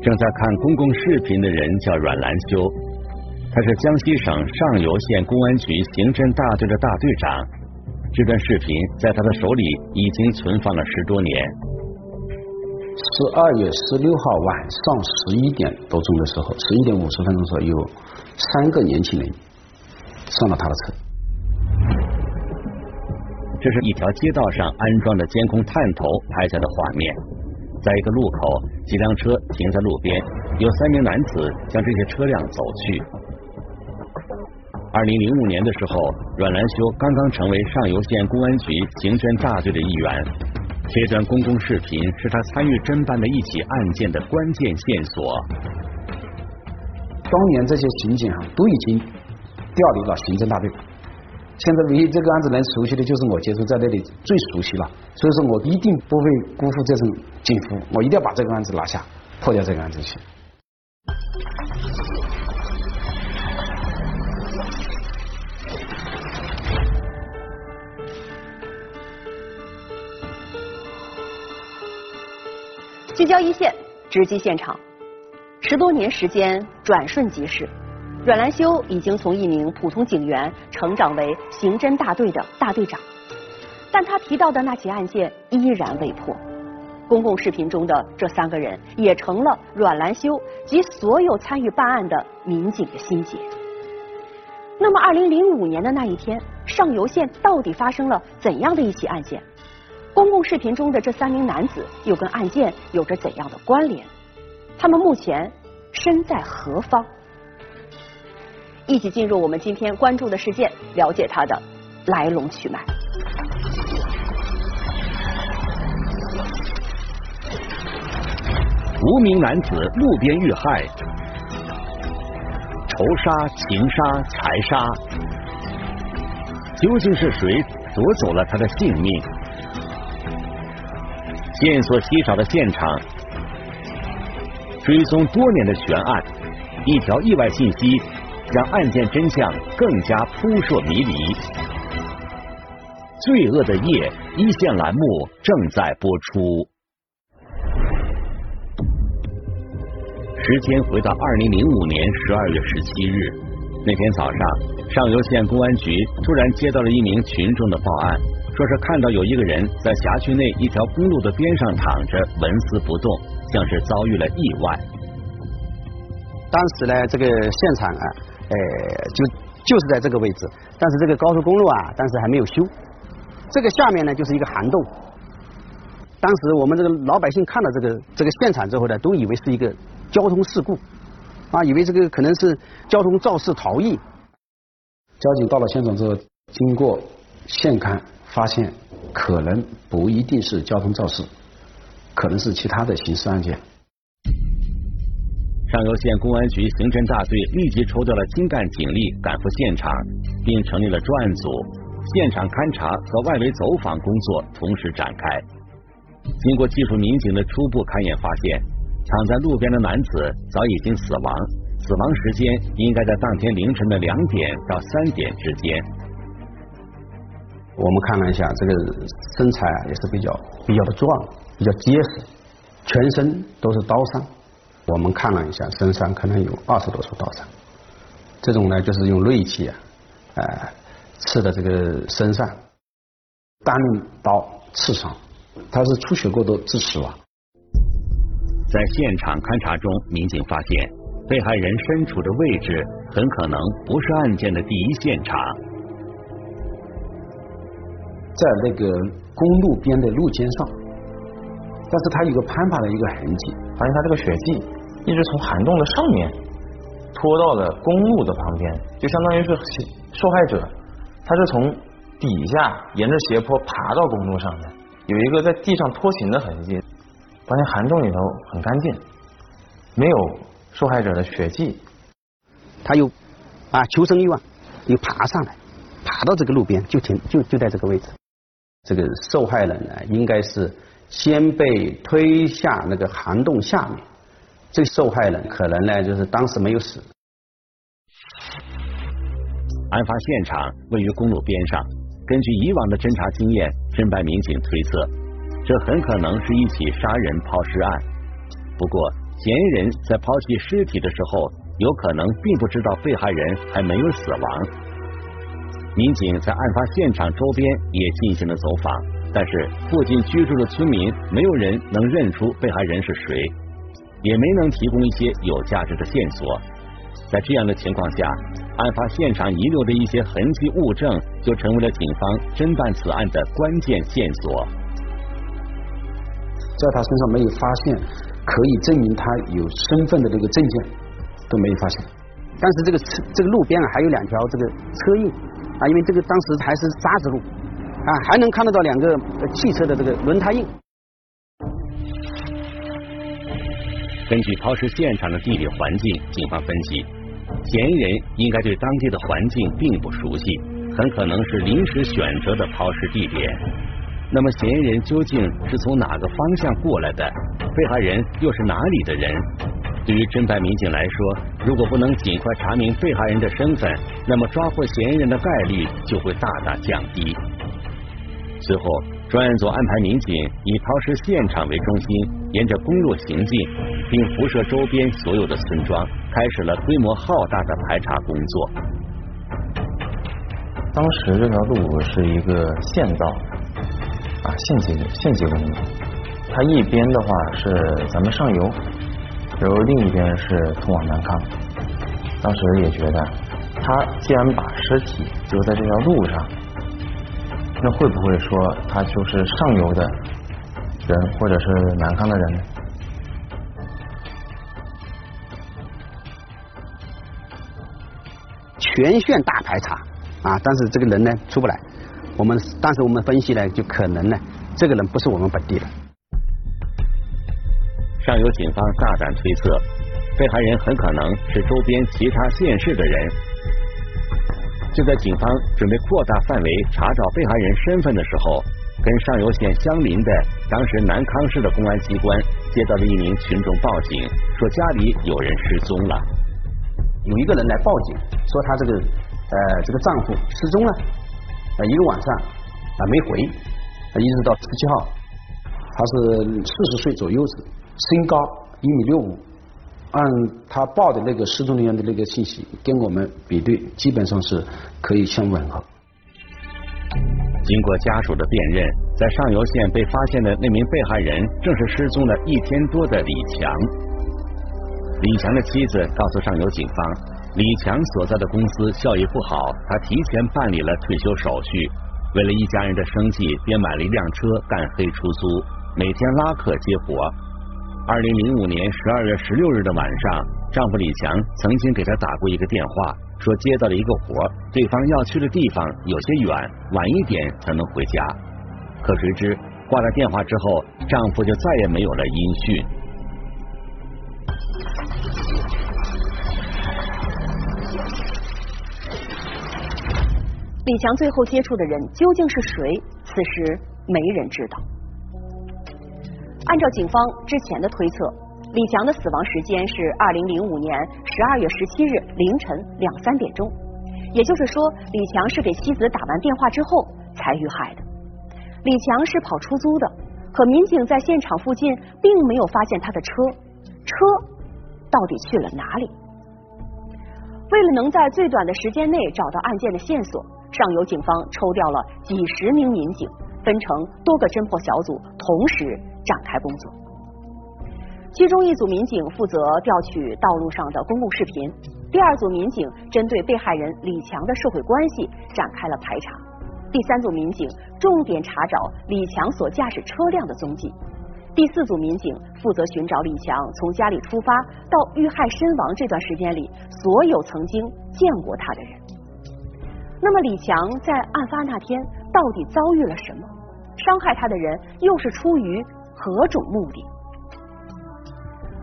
正在看公共视频的人叫阮兰修，他是江西省上游县公安局刑侦大队的大队长。这段视频在他的手里已经存放了10多年。12月16号晚上11点多钟的时候，11点50分左右，3个年轻人上了他的车。这是一条街道上安装的监控探头拍下的画面。在一个路口，几辆车停在路边，有3名男子将这些车辆走去。2005年的时候，阮兰修刚刚成为上游县公安局刑侦大队的一员。这段公共视频是他参与侦办的一起案件的关键线索。当年这些刑警都已经调离了刑侦大队，现在唯一这个案子能熟悉的就是我接触在那里最熟悉了，所以说我一定不会辜负这种警服，我一定要把这个案子拿下，破掉这个案子去。聚焦一线，直击现场，10多年时间转瞬即逝。阮兰修已经从一名普通警员成长为刑侦大队的大队长，但他提到的那起案件依然未破。公共视频中的这3个人也成了阮兰修及所有参与办案的民警的心结。那么2005年的那一天，上游县到底发生了怎样的一起案件？公共视频中的这3名男子又跟案件有着怎样的关联？他们目前身在何方？一起进入我们今天关注的事件，了解它的来龙去脉。5名男子路边遇害，仇杀、情杀、财杀，究竟是谁夺走了他的性命？线索稀少的现场，追踪多年的悬案，一条意外信息让案件真相更加扑朔迷离。罪恶的夜，一线栏目正在播出。时间回到2005年12月17日，那天早上，上游县公安局突然接到了一名群众的报案，说是看到有一个人在辖区内一条公路的边上躺着，纹丝不动，像是遭遇了意外。当时呢，这个现场就是在这个位置，但是这个高速公路当时还没有修，这个下面呢就是一个涵洞。当时我们这个老百姓看到这个现场之后呢，都以为是一个交通事故以为这个可能是交通肇事逃逸。交警到了现场之后，经过现勘发现，可能不一定是交通肇事，可能是其他的刑事案件。上游县公安局刑侦大队立即抽调了精干警力赶赴现场，并成立了专案组，现场勘查和外围走访工作同时展开。经过技术民警的初步勘验发现，躺在路边的男子早已经死亡，死亡时间应该在当天凌晨的2点到3点之间。我们看了一下，这个身材也是比较的壮，比较结实，全身都是刀伤。我们看了一下，身上可能有20多处刀伤，这种呢就是用锐器刺的这个身上，单刀刺伤，他是出血过多致死了。在现场勘查中，民警发现被害人身处的位置很可能不是案件的第一现场。在那个公路边的路肩上，但是他有个攀爬的一个痕迹，而且他这个血迹一直从涵洞的上面拖到了公路的旁边，就相当于是受害者他是从底下沿着斜坡爬到公路上的，有一个在地上拖行的痕迹。发现涵洞里头很干净，没有受害者的血迹。他又求生欲望，又爬上来，爬到这个路边，就在这个位置。这个受害人呢，应该是先被推下那个涵洞下面，这个受害人可能呢就是当时没有死。案发现场位于公路边上，根据以往的侦查经验，侦办民警推测这很可能是一起杀人抛尸案。不过嫌疑人在抛弃尸体的时候，有可能并不知道被害人还没有死亡。民警在案发现场周边也进行了走访，但是附近居住的村民没有人能认出被害人是谁，也没能提供一些有价值的线索。在这样的情况下，案发现场遗留的一些痕迹物证就成为了警方侦办此案的关键线索。在他身上没有发现可以证明他有身份的这个证件都没有发现，但是这个路边还有两条这个车印啊，因为这个当时还是沙子路啊，还能看得到两个汽车的这个轮胎印。根据抛尸现场的地理环境，警方分析，嫌疑人应该对当地的环境并不熟悉，很可能是临时选择的抛尸地点。那么嫌疑人究竟是从哪个方向过来的？被害人又是哪里的人？对于侦办民警来说，如果不能尽快查明被害人的身份，那么抓获嫌疑人的概率就会大大降低。随后，专案组安排民警以抛尸现场为中心，沿着公路行进，并辐射周边所有的村庄，开始了规模浩大的排查工作。当时这条路是一个县道。啊，县级公路，它一边的话是咱们上游，然后另一边是通往南康。当时也觉得，他既然把尸体丢在这条路上，那会不会说他就是上游的人，或者是南康的人呢？全县大排查啊，但是这个人呢出不来。当时我们分析呢，就可能呢，这个人不是我们本地的。上游警方大胆推测，被害人很可能是周边其他县市的人。就在警方准备扩大范围查找被害人身份的时候，跟上游县相邻的当时南康市的公安机关接到了一名群众报警，说家里有人失踪了。有一个人来报警说他这个丈夫失踪了。一个晚上啊没回，一直到17号，他是40岁左右，身高1.65米。按他报的那个失踪人员的那个信息跟我们比对，基本上是可以相吻合。经过家属的辨认，在上游县被发现的那名被害人正是失踪了1天多的李强。李强的妻子告诉上游警方，李强所在的公司效益不好，他提前办理了退休手续，为了一家人的生计，便买了一辆车干黑出租，每天拉客接活。2005年12月16日的晚上，丈夫李强曾经给他打过一个电话，说接到了一个活，对方要去的地方有些远，晚一点才能回家。可谁知挂了电话之后，丈夫就再也没有了音讯。李强最后接触的人究竟是谁？此时没人知道。按照警方之前的推测，李强的死亡时间是2005年12月17日凌晨2、3点钟，也就是说，李强是给妻子打完电话之后才遇害的。李强是跑出租的，可民警在现场附近并没有发现他的车，车到底去了哪里？为了能在最短的时间内找到案件的线索，上游警方抽调了几十名民警，分成多个侦破小组，同时展开工作。其中一组民警负责调取道路上的公共视频，第二组民警针对被害人李强的社会关系展开了排查，第三组民警重点查找李强所驾驶车辆的踪迹，第四组民警负责寻找李强从家里出发到遇害身亡这段时间里所有曾经见过他的人。那么李强在案发那天到底遭遇了什么？伤害他的人又是出于何种目的？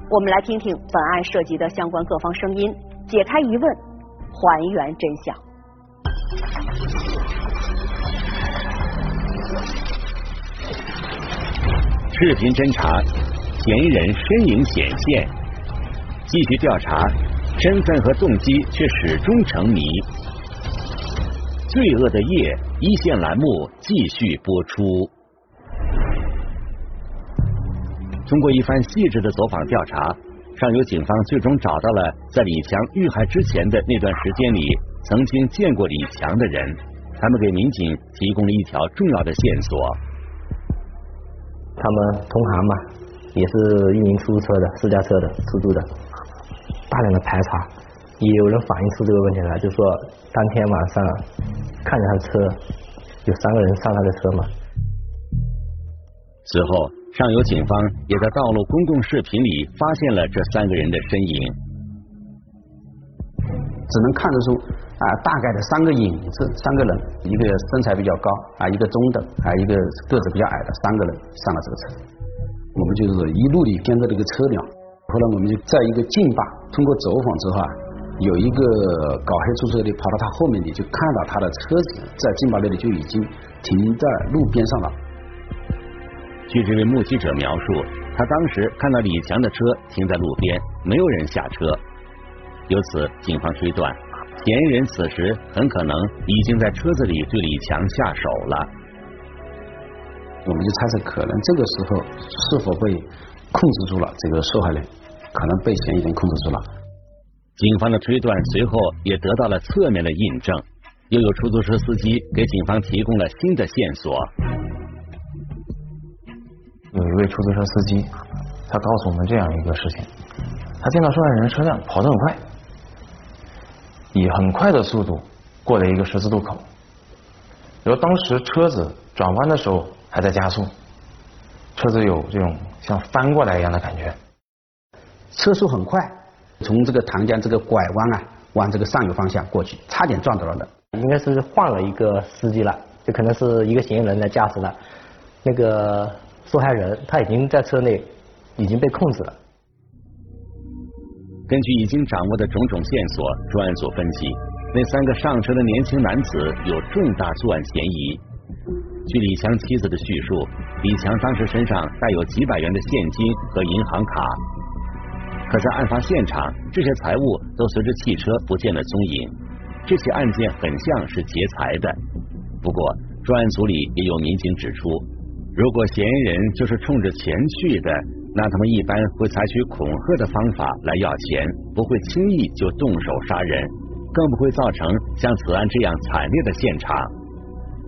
我们来听听本案涉及的相关各方声音，解开疑问，还原真相。视频侦查，嫌疑人身影显现，继续调查，身份和动机却始终成谜。罪恶的夜，一线栏目继续播出。通过一番细致的走访调查，上游警方最终找到了在李强遇害之前的那段时间里曾经见过李强的人，他们给民警提供了一条重要的线索。他们同行嘛，也是运营出租车的、私家车的、出租的，大量的排查，也有人反映出这个问题来，就说当天晚上看见他的车，有3个人上他的车嘛。随后，上游警方也在道路公共视频里发现了这3个人的身影，只能看得出啊，大概的3个影子，3个人，一个身材比较高啊，一个中等啊，一个个子比较矮的，3个人上了这个车。我们就是一路的跟着这个车辆，后来我们就在一个近坝通过走访之后啊，有一个搞黑出租车的跑到他后面的，就看到他的车子在近坝那里就已经停在路边上了。据这位目击者描述，他当时看到李强的车停在路边，没有人下车。由此，警方推断，嫌疑人此时很可能已经在车子里对李强下手了。我们就猜测，可能这个时候是否被控制住了这个受害人，可能被嫌疑人控制住了。警方的推断随后也得到了侧面的印证，又有出租车司机给警方提供了新的线索。有一位出租车司机，他告诉我们这样一个事情：他见到受害人车辆跑得很快，以很快的速度过了一个10字路口，然后当时车子转弯的时候还在加速，车子有这种像翻过来一样的感觉，车速很快，从这个唐江这个拐弯啊，往这个上游方向过去，差点撞到了人。应该是换了一个司机了，就可能是一个嫌疑人来驾驶了，那个受害人他已经在车内已经被控制了。根据已经掌握的种种线索，专案组分析那3个上车的年轻男子有重大作案嫌疑。据李强妻子的叙述，李强当时身上带有几百元的现金和银行卡，可在案发现场这些财物都随着汽车不见了踪影。这起案件很像是劫财的，不过专案组里也有民警指出，如果嫌疑人就是冲着钱去的，那他们一般会采取恐吓的方法来要钱，不会轻易就动手杀人，更不会造成像此案这样惨烈的现场。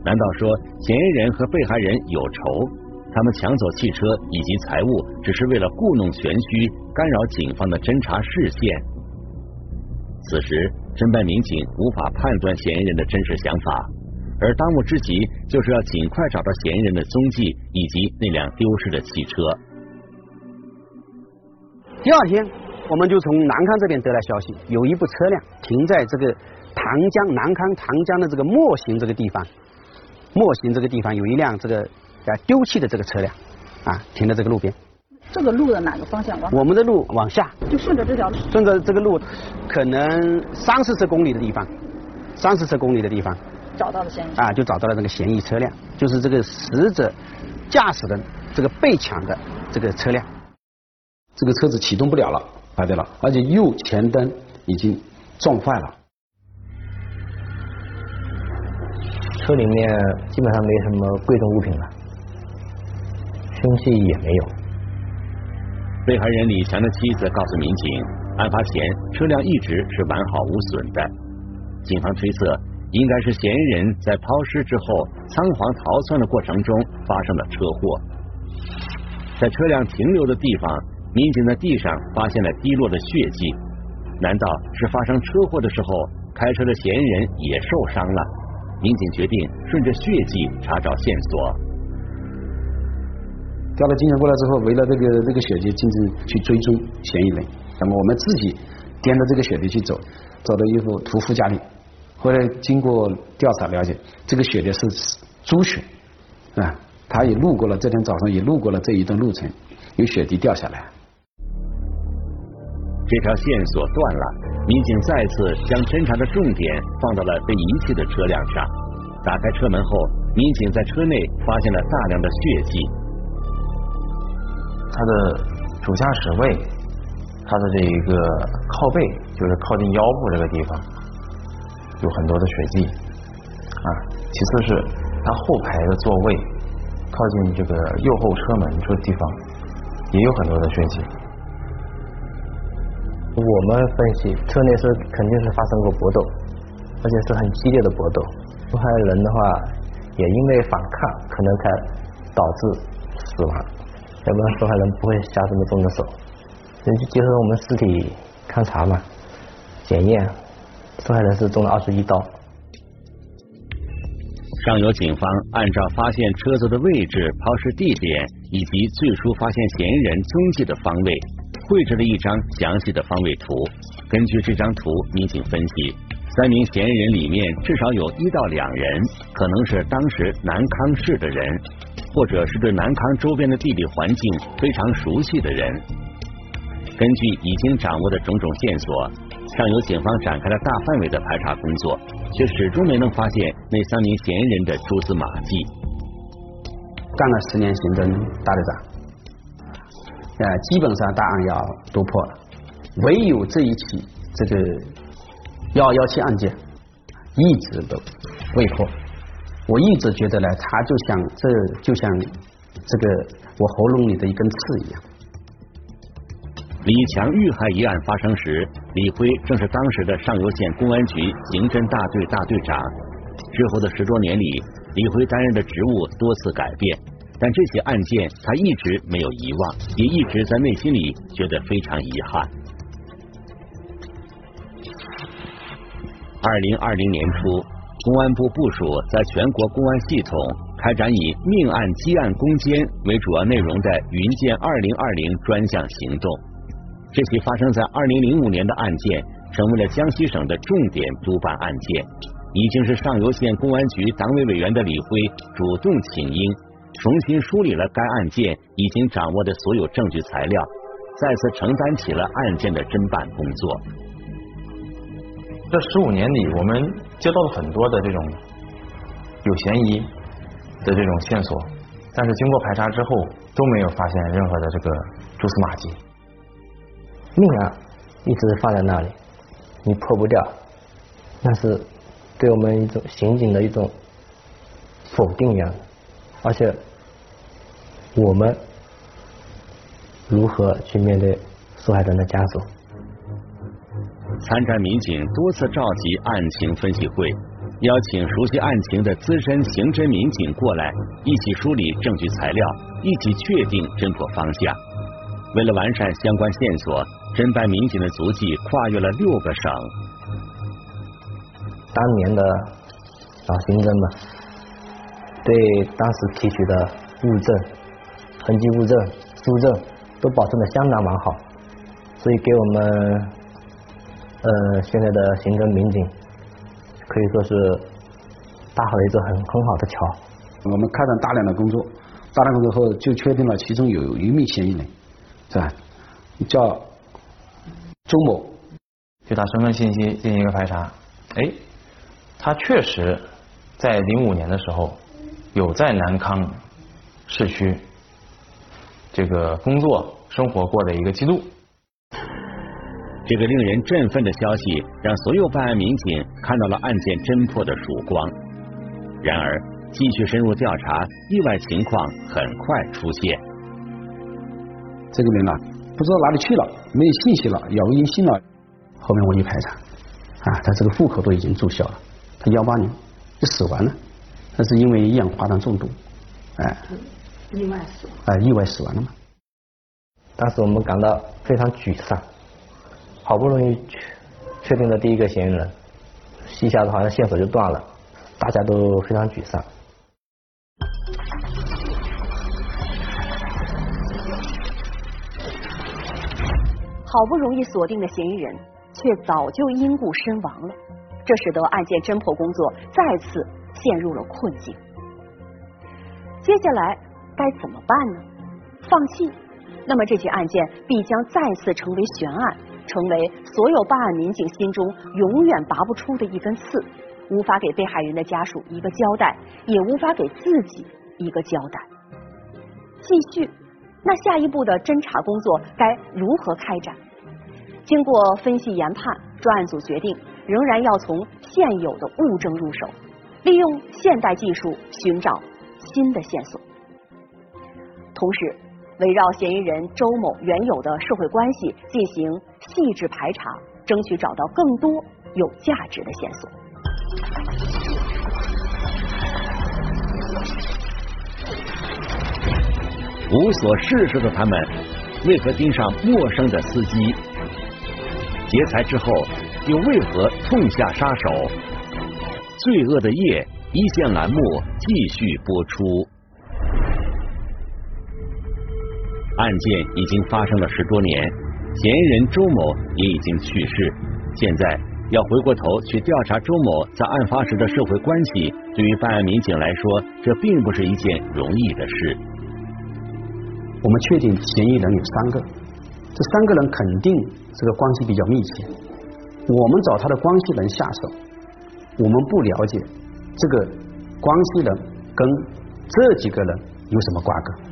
难道说嫌疑人和被害人有仇，他们抢走汽车以及财物只是为了故弄玄虚，干扰警方的侦查视线？此时侦办民警无法判断嫌疑人的真实想法，而当务之急就是要尽快找到嫌疑人的踪迹以及那辆丢失的汽车。第二天，我们就从南康这边得来消息，有一部车辆停在这个唐江南康唐江的这个墨刑这个地方，墨刑这个地方有一辆这个丢弃的这个车辆啊，停在这个路边。这个路的哪个方向？我们的路往下，就顺着这条路，顺着这个路，可能30-40公里的地方，30-40公里的地方。找到了嫌疑啊，就找到了那个嫌疑车辆，就是这个死者驾驶的这个被抢的这个车辆。这个车子启动不了了，排队了，而且右前灯已经撞坏了。车里面基本上没什么贵重物品了，凶器也没有。被害人李强的妻子告诉民警，案发前车辆一直是完好无损的，警方推测应该是嫌疑人在抛尸之后仓皇逃窜的过程中发生了车祸。在车辆停留的地方，民警在地上发现了滴落的血迹，难道是发生车祸的时候开车的嫌疑人也受伤了？民警决定顺着血迹查找线索。调了警犬过来之后，围了这个血迹进行去追踪嫌疑人，那么我们自己掂着这个血迹去走，走到一户屠夫家里，后来经过调查了解，这个血的是猪血啊，他也路过了这天早上，也路过了这一段路程，有血滴掉下来。这条线索断了，民警再次将侦查的重点放到了被遗弃的车辆上。打开车门后，民警在车内发现了大量的血迹，他的主驾驶位，他的这一个靠背，就是靠近腰部这个地方有很多的血迹啊，其次是他后排的座位靠近这个右后车门这地方也有很多的血迹。我们分析，车内是肯定是发生过搏斗，而且是很激烈的搏斗。受害人的话，也因为反抗，可能才导致死亡，要不然受害人不会下这么重的手。人就结合我们尸体勘查嘛，检验，受害人是中了21刀。上游警方按照发现车子的位置、抛尸地点以及最初发现嫌疑人踪迹的方位，绘制了一张详细的方位图。根据这张图，民警分析，3名嫌疑人里面至少有1到2人可能是当时南康市的人，或者是对南康周边的地理环境非常熟悉的人。根据已经掌握的种种线索，上游警方展开了大范围的排查工作，却始终没能发现那3名嫌疑人的蛛丝马迹。干了10年刑侦大队长，基本上大案要都破了，唯有这一起这个117案件一直都未破。我一直觉得呢，他就像这个我喉咙里的一根刺一样。李强遇害一案发生时，李辉正是当时的上游县公安局刑侦大队大队长。之后的10多年里，李辉担任的职务多次改变，但这些案件他一直没有遗忘，也一直在内心里觉得非常遗憾。2020年初，公安部部署在全国公安系统开展以命案、积案、攻坚为主要内容的“云剑2020”专项行动。这起发生在2005年的案件成为了江西省的重点督办案件，已经是上游县公安局党委委员的李辉主动请缨，重新梳理了该案件已经掌握的所有证据材料，再次承担起了案件的侦办工作。这15年里，我们接到了很多的这种有嫌疑的这种线索，但是经过排查之后都没有发现任何的这个蛛丝马迹。命案一直放在那里，你破不掉，那是对我们一种刑警的一种否定一样的。而且我们如何去面对受害人的家属？参战民警多次召集案情分析会，邀请熟悉案情的资深刑侦民警过来，一起梳理证据材料，一起确定侦破方向。为了完善相关线索，侦办民警的足迹跨越了6个省。当年的老刑侦嘛，对当时提取的物证、痕迹物证、书证都保存的相当完好，所以给我们现在的刑侦民警可以说是搭好了一座很好的桥。我们开展大量工作后，就确定了其中有1名嫌疑人，是吧？叫周某，对他身份信息进行一个排查。哎，他确实在05年的时候有在南康市区这个工作生活过的一个记录。这个令人振奋的消息让所有办案民警看到了案件侦破的曙光。然而，继续深入调查，意外情况很快出现。这个人呢，不知道哪里去了，没有信息了，杳无音信了。后面我一排查，啊，他这个户口都已经注销了，他18年就死亡了，那是因为一氧化碳中毒，哎，意外死亡了嘛。当时我们感到非常沮丧，好不容易确定了第一个嫌疑人，一下子好像线索就断了，大家都非常沮丧。好不容易锁定的嫌疑人，却早就因故身亡了，这使得案件侦破工作再次陷入了困境。接下来该怎么办呢？放弃？那么这起案件必将再次成为悬案，成为所有办案民警心中永远拔不出的一根刺，无法给被害人的家属一个交代，也无法给自己一个交代。继续。那下一步的侦查工作该如何开展？经过分析研判，专案组决定仍然要从现有的物证入手，利用现代技术寻找新的线索。同时，围绕嫌疑人周某原有的社会关系进行细致排查，争取找到更多有价值的线索。无所事事的他们，为何盯上陌生的司机？劫财之后，又为何痛下杀手？罪恶的夜，一线栏目继续播出。案件已经发生了10多年，嫌疑人周某也已经去世。现在要回过头去调查周某在案发时的社会关系，对于办案民警来说，这并不是一件容易的事。我们确定嫌疑人有3个，这3个人肯定这个关系比较密切。我们找他的关系人下手，我们不了解这个关系人跟这几个人有什么瓜葛。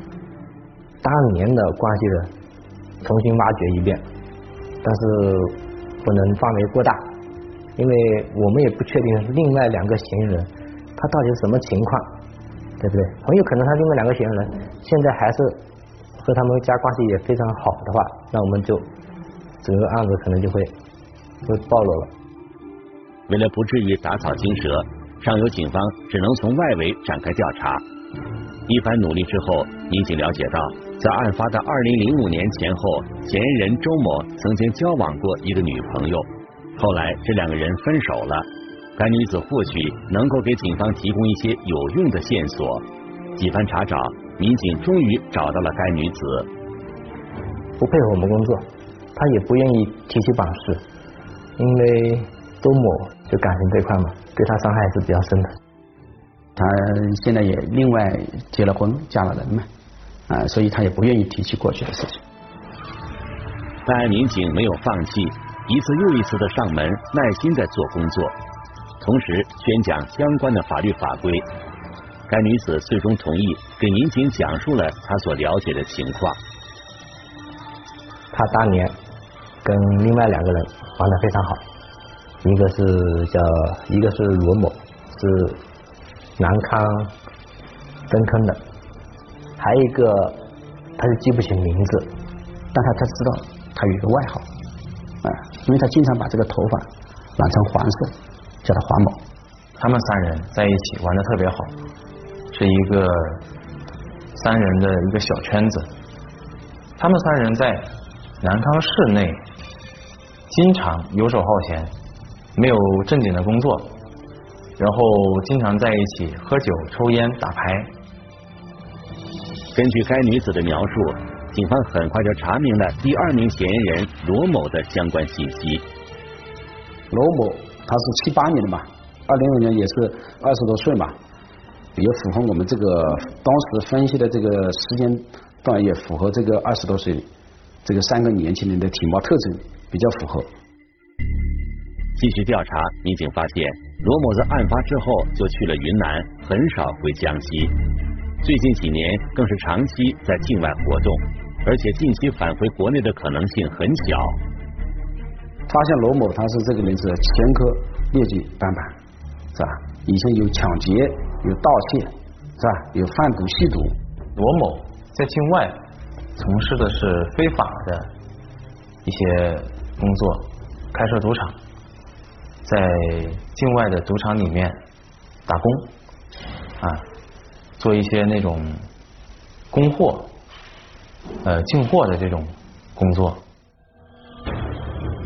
当年的关系人重新挖掘一遍，但是不能范围过大，因为我们也不确定另外2个嫌疑人他到底是什么情况，对不对？很有可能他另外2个嫌疑人现在还是和他们家关系也非常好的话，那我们就整个案子可能就会暴露了。为了不至于打草惊蛇，上游警方只能从外围展开调查。一番努力之后，民警了解到，在案发的2005年前后，嫌疑人周某曾经交往过一个女朋友，后来这2个人分手了。该女子或许能够给警方提供一些有用的线索。几番查找，民警终于找到了该女子。不配合我们工作，她也不愿意提起往事，因为周某就感情这块嘛，对她伤害是比较深的。他现在也另外结了婚，嫁了人嘛，所以他也不愿意提起过去的事情。办案民警没有放弃，一次又一次的上门，耐心在做工作，同时宣讲相关的法律法规。该女子最终同意给民警讲述了她所了解的情况。她当年跟另外2个人玩得非常好，一个是罗某，是南康深坑的，还有一个他是记不清名字，但他知道他有一个外号，因为他经常把这个头发染成黄色，叫他黄某。他们3人在一起玩得特别好，是一个3人的一个小圈子。他们3人在南康市内经常游手好闲，没有正经的工作，然后经常在一起喝酒、抽烟、打牌。根据该女子的描述，警方很快就查明了第2名嫌疑人罗某的相关信息。罗某他是78年的嘛，2005年也是20多岁嘛，也符合我们这个当时分析的这个时间段，也符合这个20多岁这个3个年轻人的体貌特征比较符合。继续调查，民警发现罗某在案发之后就去了云南，很少回江西。最近几年更是长期在境外活动，而且近期返回国内的可能性很小。发现罗某他是这个人是前科劣迹斑斑，是吧？以前有抢劫，有盗窃，是吧？有贩毒、吸毒。罗某在境外从事的是非法的一些工作，开设赌场。在境外的赌场里面打工，做一些那种供货、进货的这种工作。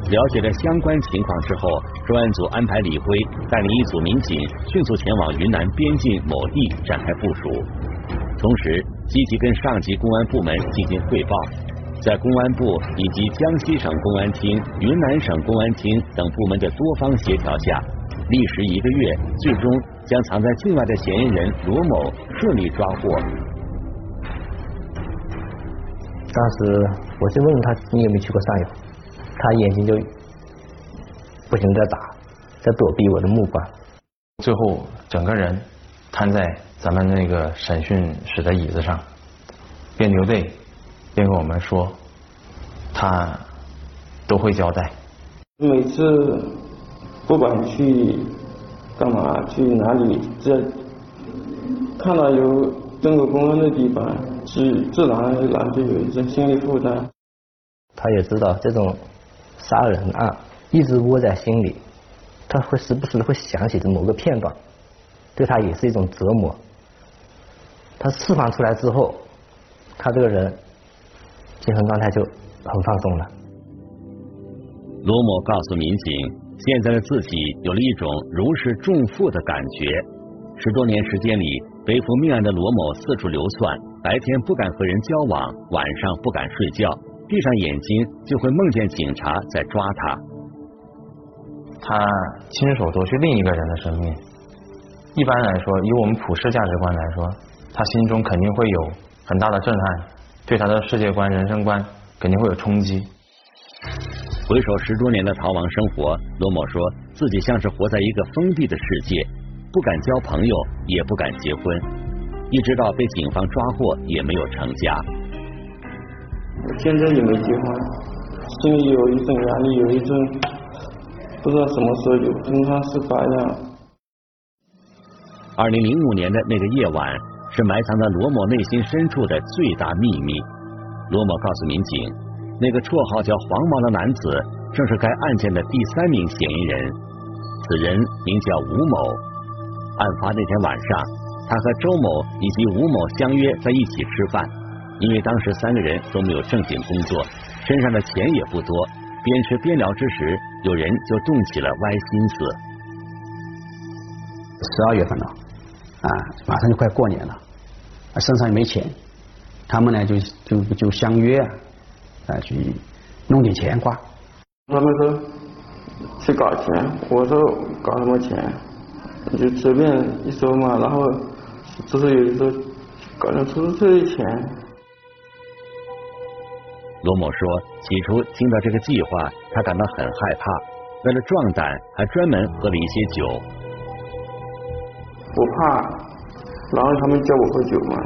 了解了相关情况之后，专案组安排李辉带领1组民警迅速前往云南边境某地展开部署，同时积极跟上级公安部门进行汇报。在公安部以及江西省公安厅、云南省公安厅等部门的多方协调下，历时1个月，最终将藏在境外的嫌疑人罗某顺利抓获。当时我就问他，你有没有去过上游？他眼睛就不停地打，在躲避我的目光。最后整个人瘫在咱们那个审讯室的椅子上，边流泪边跟我们说，他都会交代。每次不管去干嘛去哪里，这看到有中国公安的地方，自然而然就有一种心理负担。他也知道这种杀人案一直窝在心里，他会时不时的会想起某个片段，对他也是一种折磨。他释放出来之后，他这个人精神状态就很放松了。罗某告诉民警，现在的自己有了一种如释重负的感觉。10多年时间里，背负命案的罗某四处流窜，白天不敢和人交往，晚上不敢睡觉，闭上眼睛就会梦见警察在抓他。他亲手夺去另一个人的生命，一般来说，以我们普世价值观来说，他心中肯定会有很大的震撼，对他的世界观、人生观肯定会有冲击。回首10多年的逃亡生活，罗某说自己像是活在一个封闭的世界，不敢交朋友，也不敢结婚，一直到被警方抓获也没有成家。我现在也没结婚，心里有一种压力，有一种不知道什么时候有，通常是8样。2005年的那个夜晚，是埋藏在罗某内心深处的最大秘密。罗某告诉民警，那个绰号叫黄毛的男子正是该案件的第3名嫌疑人，此人名叫吴某。案发那天晚上，他和周某以及吴某相约在一起吃饭，因为当时3个人都没有正经工作，身上的钱也不多，边吃边聊之时，有人就动起了歪心思。12月份了啊，马上就快过年了，身上也没钱，他们呢就相约啊去弄点钱花。他们说去搞钱，我说搞什么钱？你就随便一说嘛，然后就是有时候搞点出租车的钱。罗某说，起初听到这个计划，他感到很害怕，为了壮胆，还专门喝了一些酒。我怕，然后他们叫我喝酒嘛，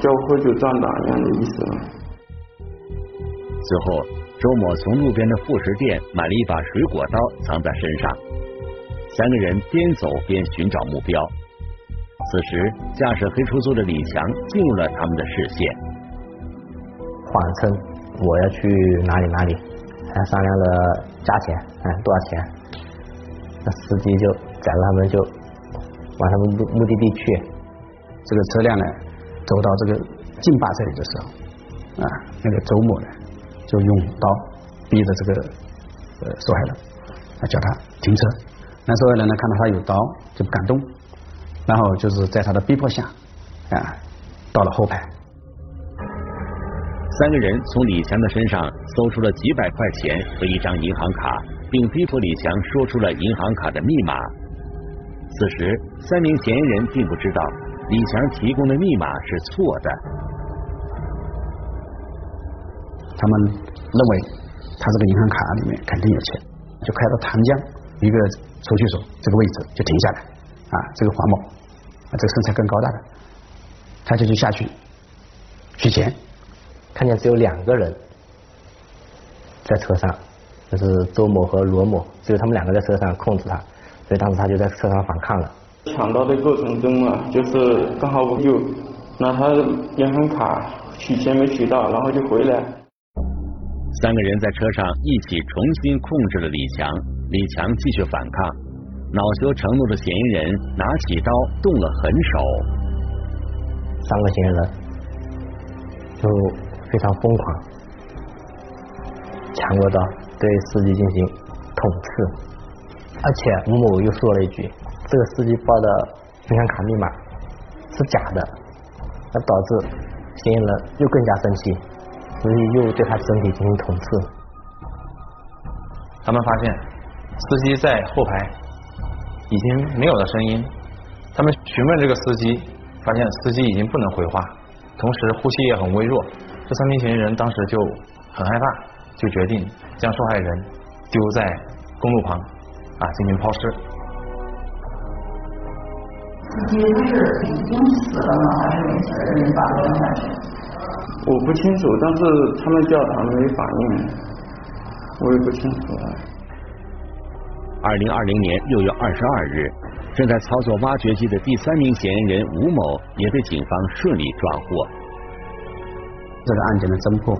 叫我喝酒壮胆一样的意思嘛。最后，周某从路边的副食店买了一把水果刀，藏在身上。3个人边走边寻找目标。此时，驾驶黑出租的李强进入了他们的视线。谎称我要去哪里，还商量了价钱，多少钱？那司机就载着他们就往他们目的地去。这个车辆呢，走到这个劲坝这里的时候，啊，那个周某呢，就用刀逼着这个受害人，叫他停车。那受害人呢，看到他有刀就不敢动，然后就是在他的逼迫下，啊，到了后排。3个人从李强的身上搜出了几百块钱和一张银行卡，并逼迫李强说出了银行卡的密码。此时，3名嫌疑人并不知道李强提供的密码是错的，他们认为他这个银行卡里面肯定有钱，就开到长江一个储蓄所这个位置就停下来。啊，这个黄某，啊，这个身材更高大的，他就下去取钱。看见只有2个人在车上，就是周某和罗某，只有他们2个在车上控制他，所以当时他就在车上反抗了。抢到的过程中嘛，就是刚好我就拿他的银行卡取钱没取到，然后就回来。3个人在车上一起重新控制了李强，李强继续反抗，恼羞成怒的嫌疑人拿起刀动了狠手。3个嫌疑人就非常疯狂，抢过刀对司机进行捅刺，而且吴某又说了一句，这个司机报的银行卡密码是假的，那导致嫌疑人又更加生气，所以又对他身体进行捅刺。他们发现司机在后排已经没有了声音，他们询问这个司机，发现司机已经不能回话，同时呼吸也很微弱。这3名嫌疑人当时就很害怕，就决定将受害人丢在公路旁啊进行抛尸。司机他是已经死了吗？还是没死的人把他扔下去？我不清楚，但是他们叫他没反应，我也不清楚了。2020年6月22日，正在操作挖掘机的第3名嫌疑人吴某也被警方顺利抓获。这个案件的侦破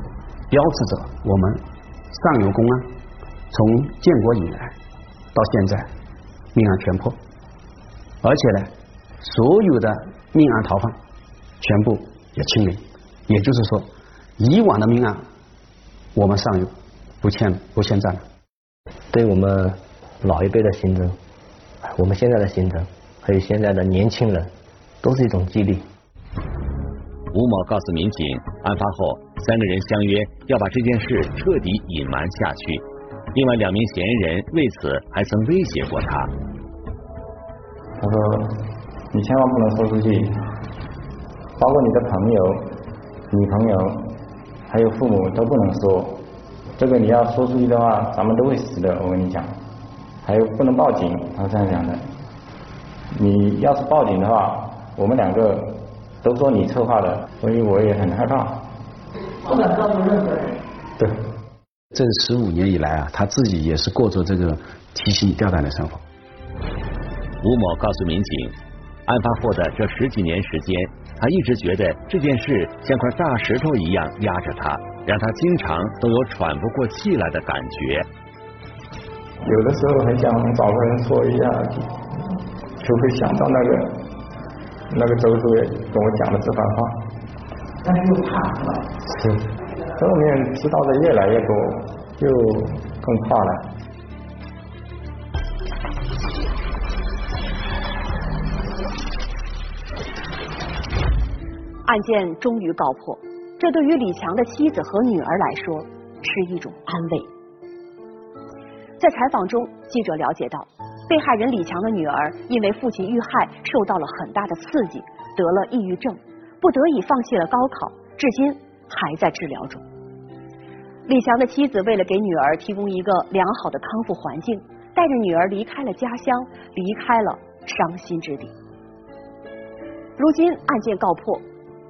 标志着我们上游公安从建国以来到现在命案全破，而且呢所有的命案逃犯全部也清零，也就是说以往的命案我们上游不欠账了。对我们老一辈的刑侦，我们现在的刑侦，还有现在的年轻人，都是一种激励。吴某告诉民警，案发后3个人相约要把这件事彻底隐瞒下去，另外2名嫌疑人为此还曾威胁过他。他说：“你千万不能说出去，包括你的朋友、女朋友，还有父母都不能说。这个你要说出去的话，咱们都会死的。我跟你讲，还有不能报警。”他是这样讲的。你要是报警的话，我们2个都说你策划的，所以我也很害怕。不敢告诉任何人。对。这15年以来啊，他自己也是过着这个提心吊胆的生活。吴某告诉民警，案发后的这10几年时间，他一直觉得这件事像块大石头一样压着他，让他经常都有喘不过气来的感觉。有的时候很想找个人说一下，就会想到那个周主任跟我讲的这番话，但是又怕了。是。后面知道的越来越多，就更怕了。案件终于告破，这对于李强的妻子和女儿来说是一种安慰。在采访中，记者了解到，被害人李强的女儿因为父亲遇害受到了很大的刺激，得了抑郁症，不得已放弃了高考，至今还在治疗中。李强的妻子为了给女儿提供一个良好的康复环境，带着女儿离开了家乡，离开了伤心之地。如今案件告破，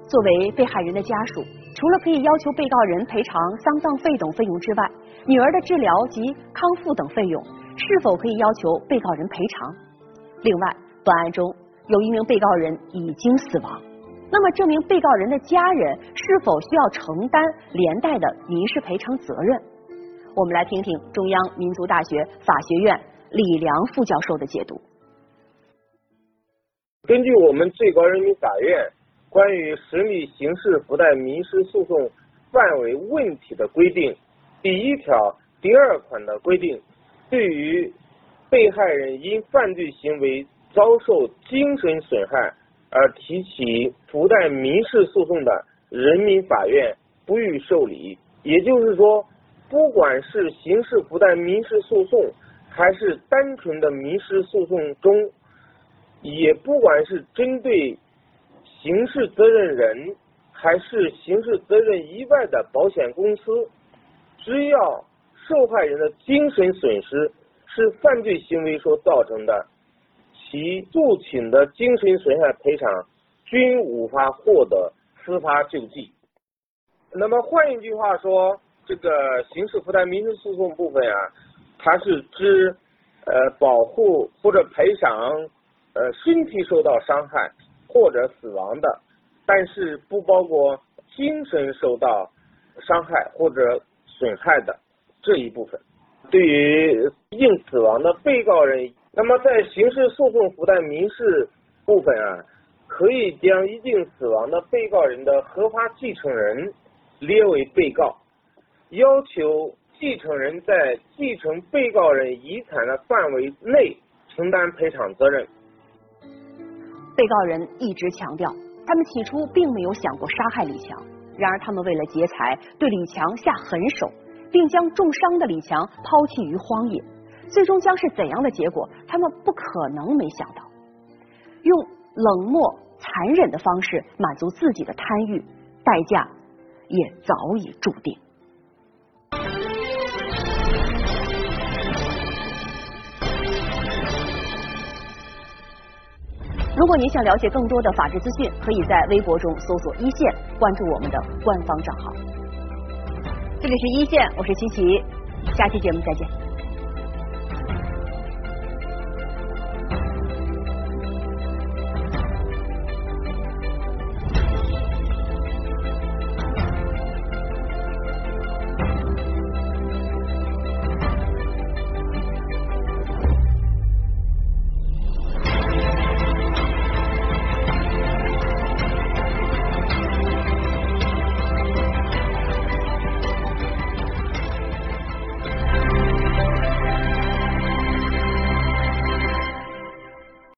作为被害人的家属，除了可以要求被告人赔偿丧葬费等费用之外，女儿的治疗及康复等费用是否可以要求被告人赔偿？另外，本案中有一名被告人已经死亡，那么这名被告人的家人是否需要承担连带的民事赔偿责任？我们来听听中央民族大学法学院李良副教授的解读。根据我们最高人民法院关于审理刑事附带民事诉讼范围问题的规定第1条第2款的规定，对于被害人因犯罪行为遭受精神损害而提起附带民事诉讼的，人民法院不予受理。也就是说，不管是刑事附带民事诉讼还是单纯的民事诉讼中，也不管是针对刑事责任人还是刑事责任以外的保险公司，只要受害人的精神损失是犯罪行为所造成的，其诉请的精神损害赔偿均无法获得司法救济。那么换一句话说，这个刑事附带民事诉讼部分啊，它是指保护或者赔偿身体受到伤害或者死亡的，但是不包括精神受到伤害或者损害的这一部分。对于因死亡的被告人，那么在刑事诉讼附带民事部分啊，可以将因死亡的被告人的合法继承人列为被告，要求继承人在继承被告人遗产的范围内承担赔偿责任。被告人一直强调，他们起初并没有想过杀害李强，然而他们为了劫财对李强下狠手，并将重伤的李强抛弃于荒野，最终将是怎样的结果，他们不可能没想到。用冷漠残忍的方式满足自己的贪欲，代价也早已注定。如果您想了解更多的法治资讯，可以在微博中搜索一线，关注我们的官方账号。这里是一线，我是齐齐，下期节目再见。